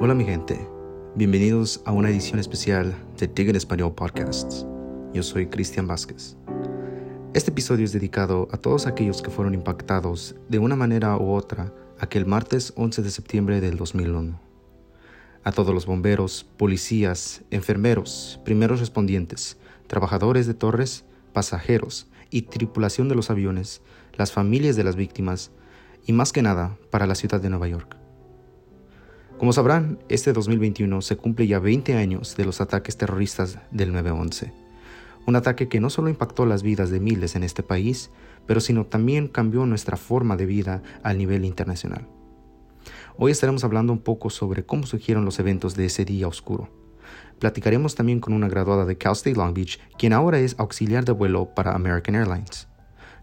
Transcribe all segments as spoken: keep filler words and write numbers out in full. Hola mi gente, bienvenidos a una edición especial de Tigger Español Podcasts. Yo soy Cristian Vázquez. Este episodio es dedicado a todos aquellos que fueron impactados de una manera u otra aquel martes once de septiembre del dos mil uno. A todos los bomberos, policías, enfermeros, primeros respondientes, trabajadores de torres, pasajeros y tripulación de los aviones, las familias de las víctimas y más que nada para la ciudad de Nueva York. Como sabrán, este dos mil veintiuno se cumple ya veinte años de los ataques terroristas del nueve once. Un ataque que no solo impactó las vidas de miles en este país, pero sino también cambió nuestra forma de vida al nivel internacional. Hoy estaremos hablando un poco sobre cómo surgieron los eventos de ese día oscuro. Platicaremos también con una graduada de Cal State Long Beach, quien ahora es auxiliar de vuelo para American Airlines.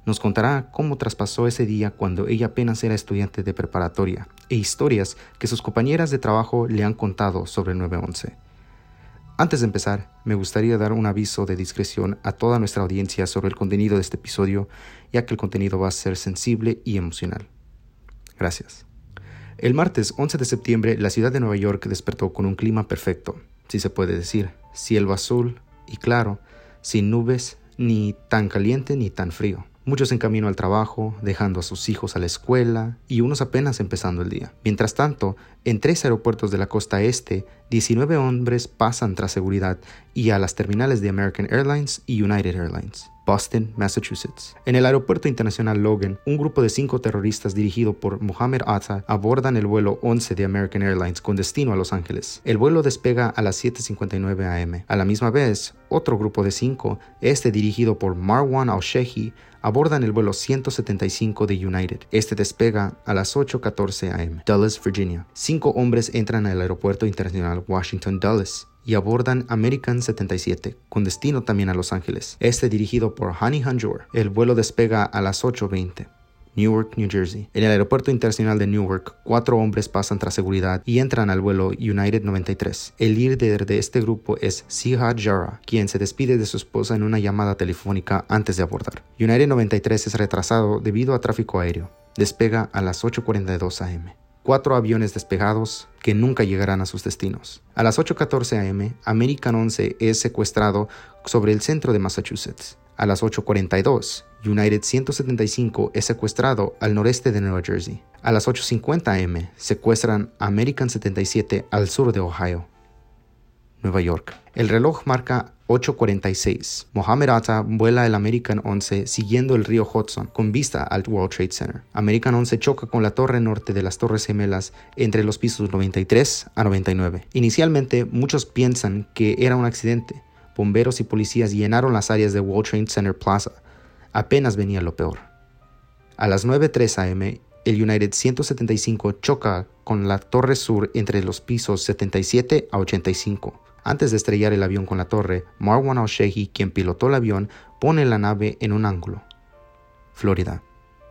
Nos contará cómo traspasó ese día cuando ella apenas era estudiante de preparatoria e historias que sus compañeras de trabajo le han contado sobre el nueve once. Antes de empezar, me gustaría dar un aviso de discreción a toda nuestra audiencia sobre el contenido de este episodio, ya que el contenido va a ser sensible y emocional. Gracias. El martes once de septiembre, la ciudad de Nueva York despertó con un clima perfecto, si se puede decir, cielo azul y claro, sin nubes, ni tan caliente ni tan frío. Muchos en camino al trabajo, dejando a sus hijos a la escuela y unos apenas empezando el día. Mientras tanto, en tres aeropuertos de la costa este, diecinueve hombres pasan tras seguridad y a las terminales de American Airlines y United Airlines, Boston, Massachusetts. En el aeropuerto internacional Logan, un grupo de cinco terroristas dirigido por Mohamed Atta abordan el vuelo once de American Airlines con destino a Los Ángeles. El vuelo despega a las siete cincuenta y nueve a eme. A la misma vez, otro grupo de cinco, este dirigido por Marwan Al Shehi, abordan el vuelo ciento setenta y cinco de United. Este despega a las ocho catorce a eme. Dulles, Virginia. Cinco hombres entran al aeropuerto internacional Washington Dulles y abordan American setenta y siete, con destino también a Los Ángeles. Este dirigido por Hani Hanjour. El vuelo despega a las ocho veinte. Newark, New Jersey. En el aeropuerto internacional de Newark, cuatro hombres pasan tras seguridad y entran al vuelo United noventa y tres. El líder de este grupo es Ziad Jarrah, quien se despide de su esposa en una llamada telefónica antes de abordar. United noventa y tres es retrasado debido a tráfico aéreo. Despega a las ocho cuarenta y dos a eme. Cuatro aviones despegados que nunca llegarán a sus destinos. A las ocho catorce a eme, American once es secuestrado sobre el centro de Massachusetts. A las ocho cuarenta y dos, United ciento setenta y cinco es secuestrado al noreste de Nueva Jersey. A las ocho cincuenta a eme, secuestran American setenta y siete al sur de Ohio, Nueva York. El reloj marca ocho cuarenta y seis. Mohamed Atta vuela el American once siguiendo el río Hudson con vista al World Trade Center. American once choca con la torre norte de las Torres Gemelas entre los pisos noventa y tres a noventa y nueve. Inicialmente, muchos piensan que era un accidente. Bomberos y policías llenaron las áreas de World Trade Center Plaza. Apenas venía lo peor. A las nueve tres a eme, el United ciento setenta y cinco choca con la torre sur entre los pisos setenta y siete a ochenta y cinco. Antes de estrellar el avión con la torre, Marwan Al Shehi, quien pilotó el avión, pone la nave en un ángulo. Florida.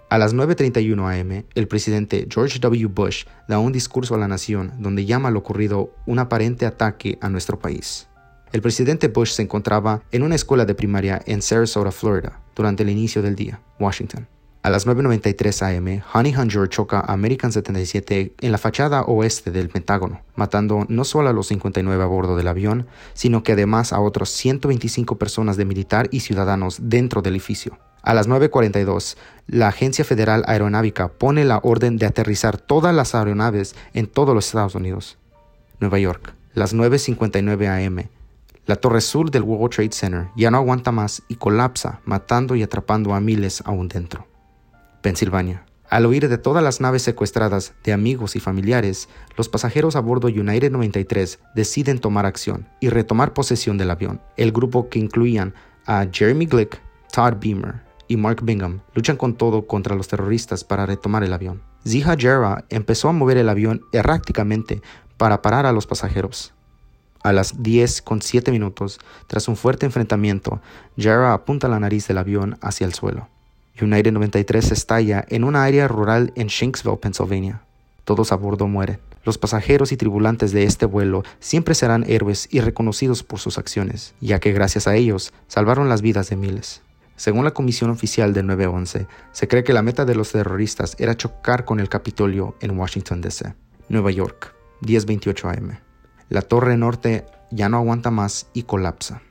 A las nueve treinta y uno a eme, el presidente George doble u Bush da un discurso a la nación donde llama lo ocurrido un aparente ataque a nuestro país. El presidente Bush se encontraba en una escuela de primaria en Sarasota, Florida, durante el inicio del día, Washington. A las nueve noventa y tres a eme, Hani Hanjour choca a American setenta y siete en la fachada oeste del Pentágono, matando no solo a los cincuenta y nueve a bordo del avión, sino que además a otros ciento veinticinco personas de militar y ciudadanos dentro del edificio. A las nueve cuarenta y dos, la Agencia Federal Aeronáutica pone la orden de aterrizar todas las aeronaves en todos los Estados Unidos. Nueva York. Las nueve cincuenta y nueve a eme, la torre sur del World Trade Center ya no aguanta más y colapsa, matando y atrapando a miles aún dentro. Pensilvania. Al huir de todas las naves secuestradas de amigos y familiares, los pasajeros a bordo United noventa y tres deciden tomar acción y retomar posesión del avión. El grupo, que incluían a Jeremy Glick, Todd Beamer y Mark Bingham, luchan con todo contra los terroristas para retomar el avión. Ziad Jarrah empezó a mover el avión erráticamente para parar a los pasajeros. A las diez con siete minutos, tras un fuerte enfrentamiento, Jarrah apunta la nariz del avión hacia el suelo. United noventa y tres estalla en una área rural en Shanksville, Pennsylvania. Todos a bordo mueren. Los pasajeros y tripulantes de este vuelo siempre serán héroes y reconocidos por sus acciones, ya que gracias a ellos salvaron las vidas de miles. Según la Comisión Oficial del nueve once, se cree que la meta de los terroristas era chocar con el Capitolio en Washington, D C. Nueva York. diez veintiocho a eme. La torre norte ya no aguanta más y colapsa.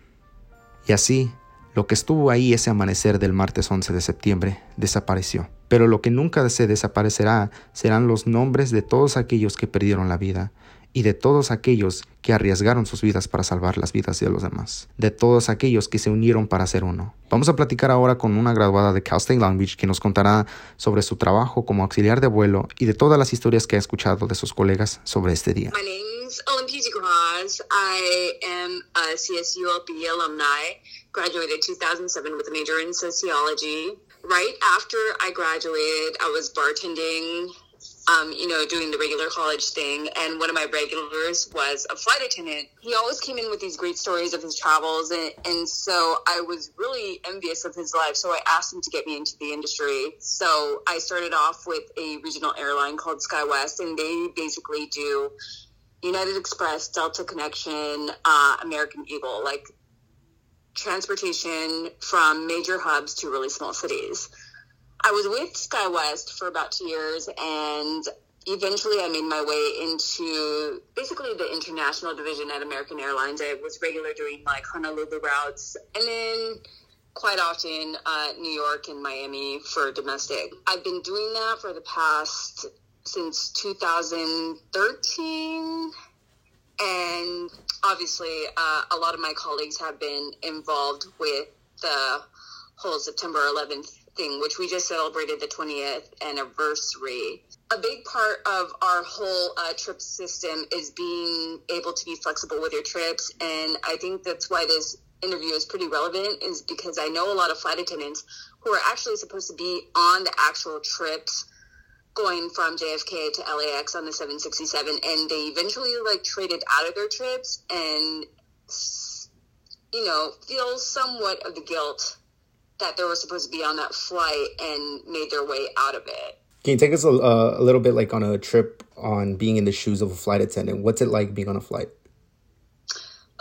Y así, lo que estuvo ahí ese amanecer del martes once de septiembre desapareció. Pero lo que nunca se desaparecerá serán los nombres de todos aquellos que perdieron la vida y de todos aquellos que arriesgaron sus vidas para salvar las vidas de los demás, de todos aquellos que se unieron para ser uno. Vamos a platicar ahora con una graduada de Cal State Long Beach que nos contará sobre su trabajo como auxiliar de vuelo y de todas las historias que ha escuchado de sus colegas sobre este día. My name is Olympia Graz. I am a C S U L B alumni, graduated two thousand seven with a major in sociology. Right after I graduated, I was bartending, um, you know, doing the regular college thing. And one of my regulars was a flight attendant. He always came in with these great stories of his travels. And, and so I was really envious of his life. So I asked him to get me into the industry. So I started off with a regional airline called SkyWest. And they basically do United Express, Delta Connection, uh, American Eagle, like transportation from major hubs to really small cities. I was with SkyWest for about two years, and eventually I made my way into basically the international division at American Airlines. I was regular doing like Honolulu routes, and then quite often uh, New York and Miami for domestic. I've been doing that for the past, since two thousand thirteen, and obviously uh, a lot of my colleagues have been involved with the whole September eleventh thing, which we just celebrated the twentieth anniversary. A big part of our whole uh, trip system is being able to be flexible with your trips, and I think that's why this interview is pretty relevant, is because I know a lot of flight attendants who are actually supposed to be on the actual trips going from J F K to L A X on the seven sixty-seven, and they eventually like traded out of their trips and, you know, feel somewhat of the guilt that they were supposed to be on that flight and made their way out of it. Can you take us a, uh, a little bit like on a trip on being in the shoes of a flight attendant? What's it like being on a flight?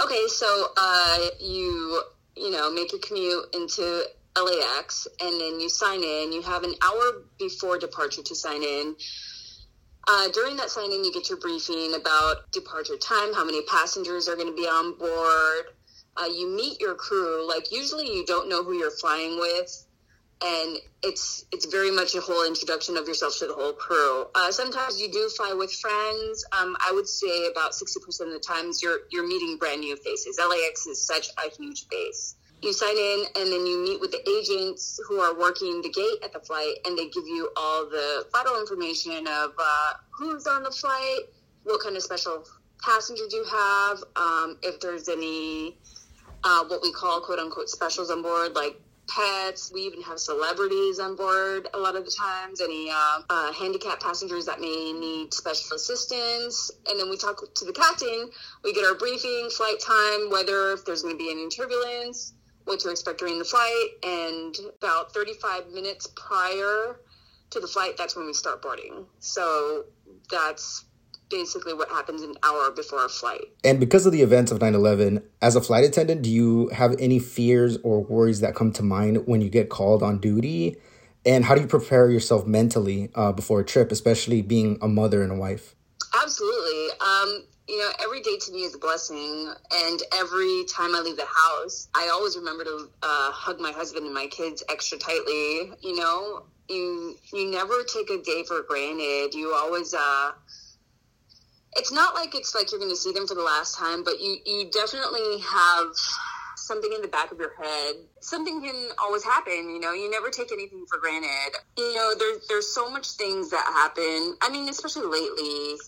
Okay, so uh, you, you know, make your commute into L A X, and then you sign in. You have an hour before departure to sign in. Uh, during that sign in, you get your briefing about departure time, how many passengers are going to be on board. Uh, you meet your crew. Like, usually you don't know who you're flying with, and it's it's very much a whole introduction of yourself to the whole crew. Uh, sometimes you do fly with friends. Um, I would say about sixty percent of the times you're you're meeting brand new faces. L A X is such a huge base. You sign in, and then you meet with the agents who are working the gate at the flight, and they give you all the vital information of uh, who's on the flight, what kind of special passengers you have, um, if there's any uh, what we call quote-unquote specials on board, like pets. We even have celebrities on board a lot of the times, any uh, uh, handicapped passengers that may need special assistance. And then we talk to the captain. We get our briefing, flight time, whether if there's going to be any turbulence, what to expect during the flight, and about thirty-five minutes prior to the flight, that's when we start boarding. So that's basically what happens an hour before our flight. And because of the events of nine eleven, as a flight attendant, do you have any fears or worries that come to mind when you get called on duty? And how do you prepare yourself mentally uh, before a trip, especially being a mother and a wife? Absolutely. Um, You know, every day to me is a blessing, and every time I leave the house, I always remember to uh, hug my husband and my kids extra tightly. You know, you you never take a day for granted. You always, uh, it's not like it's like you're going to see them for the last time, but you, you definitely have something in the back of your head. Something can always happen, you know, you never take anything for granted. You know, there's, there's so much things that happen, I mean, especially lately,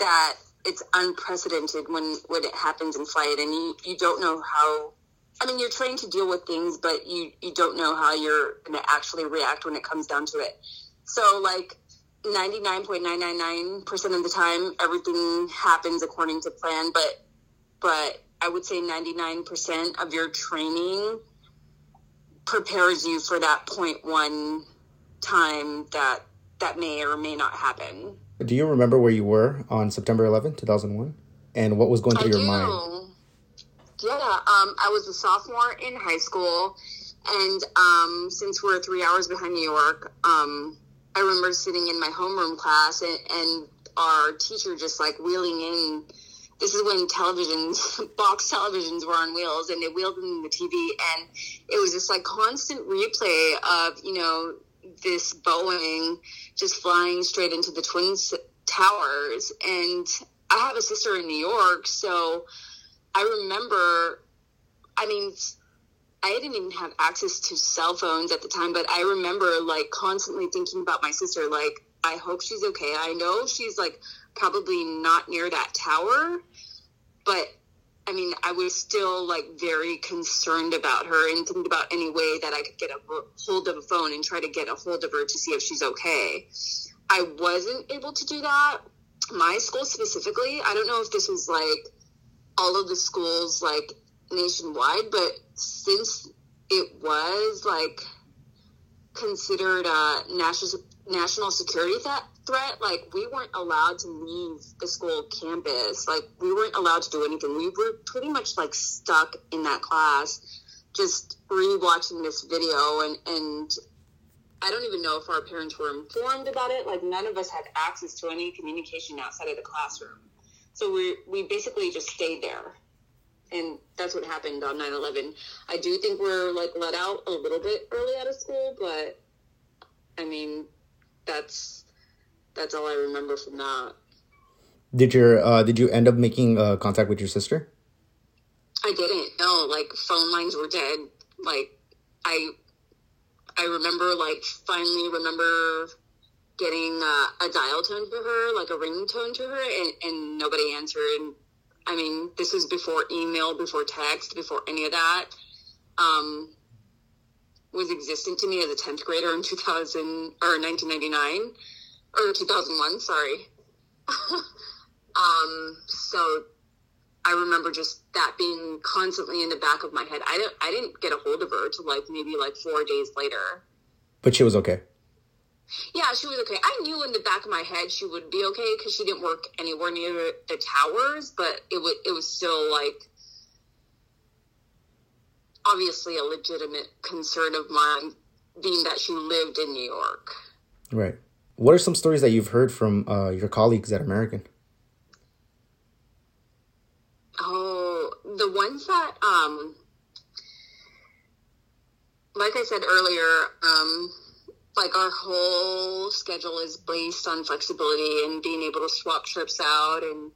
that it's unprecedented when, when it happens in flight, and you, you don't know how, I mean, you're trained to deal with things, but you, you don't know how you're going to actually react when it comes down to it. So like ninety-nine point nine nine nine percent of the time, everything happens according to plan, but, but I would say ninety-nine percent of your training prepares you for that zero point one time that, that may or may not happen. Do you remember where you were on September eleventh, two thousand one? And what was going through I your do. mind? Yeah, um, I was a sophomore in high school. And um, since we're three hours behind New York, um, I remember sitting in my homeroom class and, and our teacher just like wheeling in. This is when televisions, box televisions were on wheels, and they wheeled in the T V, and it was this like constant replay of, you know, this Boeing just flying straight into the Twin Towers. And I have a sister in New York, so I remember, I mean, I didn't even have access to cell phones at the time, but I remember like constantly thinking about my sister, like, I hope she's okay. I know she's like probably not near that tower, but I mean, I was still like very concerned about her and thinking about any way that I could get a hold of a phone and try to get a hold of her to see if she's okay. I wasn't able to do that. My school specifically, I don't know if this was like all of the schools like nationwide, but since it was like considered a national national security th- threat, like we weren't allowed to leave the school campus. Like we weren't allowed to do anything. We were pretty much like stuck in that class, just re-watching this video. And, and I don't even know if our parents were informed about it. Like none of us had access to any communication outside of the classroom. So we, we basically just stayed there. And that's what happened on nine eleven. I do think we're like let out a little bit early out of school, but I mean, that's that's all I remember from that. Did your uh, did you end up making uh, contact with your sister? I didn't. No, like phone lines were dead. Like I I remember like finally remember getting uh, a dial tone for her, like a ringtone to her, and, and nobody answered. And, I mean, this was before email, before text, before any of that. Um, was existent to me as a tenth grader in two thousand or nineteen ninety-nine or two thousand one, sorry. um, so I remember just that being constantly in the back of my head. I didn't, I didn't get a hold of her till like maybe like four days later. But she was okay. Yeah, she was okay. I knew in the back of my head she would be okay because she didn't work anywhere near the towers, but it was it was still like obviously a legitimate concern of mine, being that she lived in New York. Right. What are some stories that you've heard from uh, your colleagues at American? Oh, the ones that, um, like I said earlier, um. Like our whole schedule is based on flexibility and being able to swap trips out. And,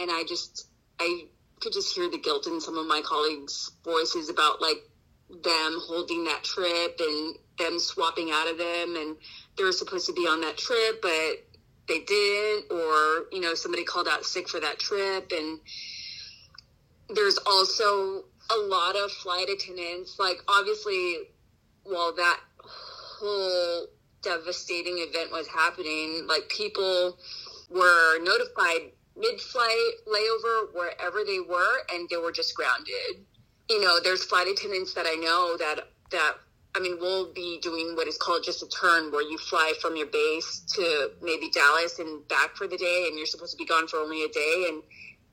and I just, I could just hear the guilt in some of my colleagues' voices about like them holding that trip and them swapping out of them. And they were supposed to be on that trip, but they didn't, or, you know, somebody called out sick for that trip. And there's also a lot of flight attendants, like obviously while that whole devastating event was happening, like people were notified mid-flight, layover, wherever they were, and they were just grounded. You know, there's flight attendants that I know that that I mean will be doing what is called just a turn, where you fly from your base to maybe Dallas and back for the day, and you're supposed to be gone for only a day, and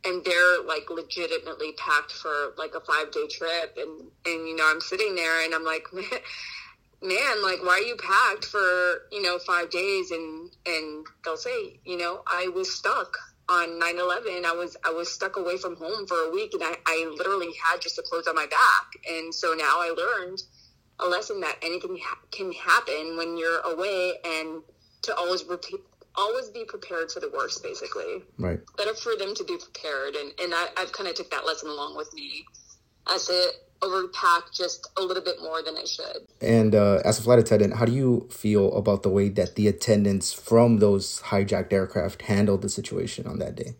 and they're like legitimately packed for like a five-day trip, and and you know I'm sitting there and I'm like, man, man, like, why are you packed for, you know, five days? And, and they'll say, you know, I was stuck on nine eleven. I was, I was stuck away from home for a week, and I, I literally had just the clothes on my back. And so now I learned a lesson that anything ha- can happen when you're away, and to always repeat, always be prepared for the worst, basically. Right. Better for them to be prepared. And, and I, I've kind of took that lesson along with me as it overpack just a little bit more than it should. And uh, as a flight attendant, how do you feel about the way that the attendants from those hijacked aircraft handled the situation on that day?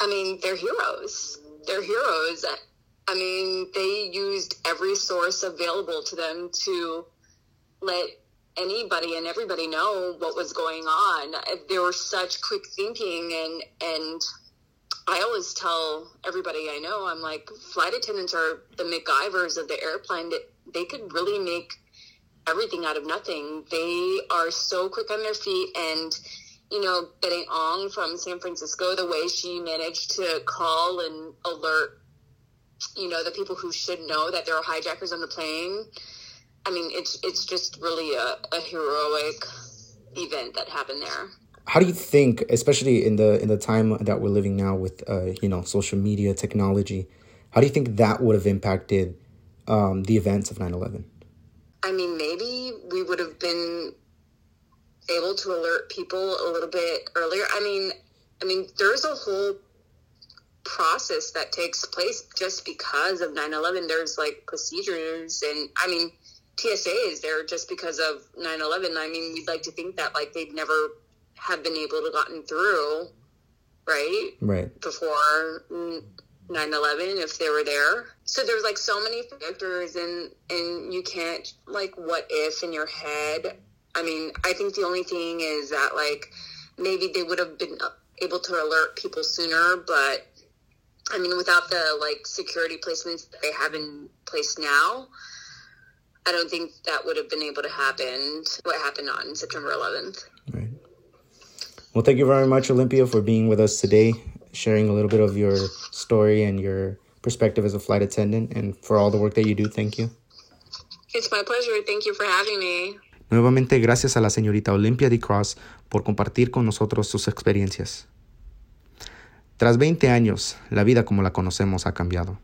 I mean, they're heroes. They're heroes. I mean, they used every source available to them to let anybody and everybody know what was going on. They were such quick thinking, and and I always tell everybody I know, I'm like, flight attendants are the MacGyvers of the airplane. That they could really make everything out of nothing. They are so quick on their feet. And, you know, Bette Ong from San Francisco, the way she managed to call and alert, you know, the people who should know that there are hijackers on the plane. I mean, it's it's just really a, a heroic event that happened there. How do you think, especially in the in the time that we're living now with, uh, you know, social media, technology, how do you think that would have impacted um, the events of nine eleven? I mean, maybe we would have been able to alert people a little bit earlier. I mean, I mean, there's a whole process that takes place just because of nine eleven. There's like procedures, and I mean, T S A is there just because of nine eleven. I mean, we'd like to think that like they'd never have been able to gotten through, right? Right. Before nine eleven, if they were there. So there's like so many factors, and and you can't like what if in your head. I mean, I think the only thing is that like maybe they would have been able to alert people sooner, but I mean, without the like security placements that they have in place now, I don't think that would have been able to happen, what happened on September eleventh. Right. Well, thank you very much, Olympia, for being with us today, sharing a little bit of your story and your perspective as a flight attendant, and for all the work that you do. Thank you. It's my pleasure. Thank you for having me. Nuevamente, gracias a la señorita Olympia DeCross por compartir con nosotros sus experiencias. Tras veinte años, la vida como la conocemos ha cambiado.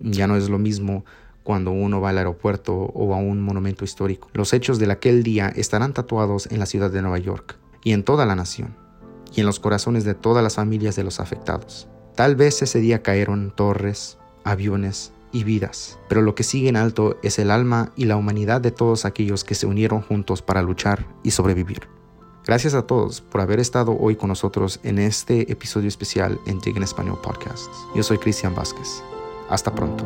Ya no es lo mismo cuando uno va al aeropuerto o a un monumento histórico. Los hechos de aquel día estarán tatuados en la ciudad de Nueva York y en toda la nación, y en los corazones de todas las familias de los afectados. Tal vez ese día cayeron torres, aviones y vidas, pero lo que sigue en alto es el alma y la humanidad de todos aquellos que se unieron juntos para luchar y sobrevivir. Gracias a todos por haber estado hoy con nosotros en este episodio especial en Tigger Español Podcasts. Yo soy Cristian Vázquez. Hasta pronto.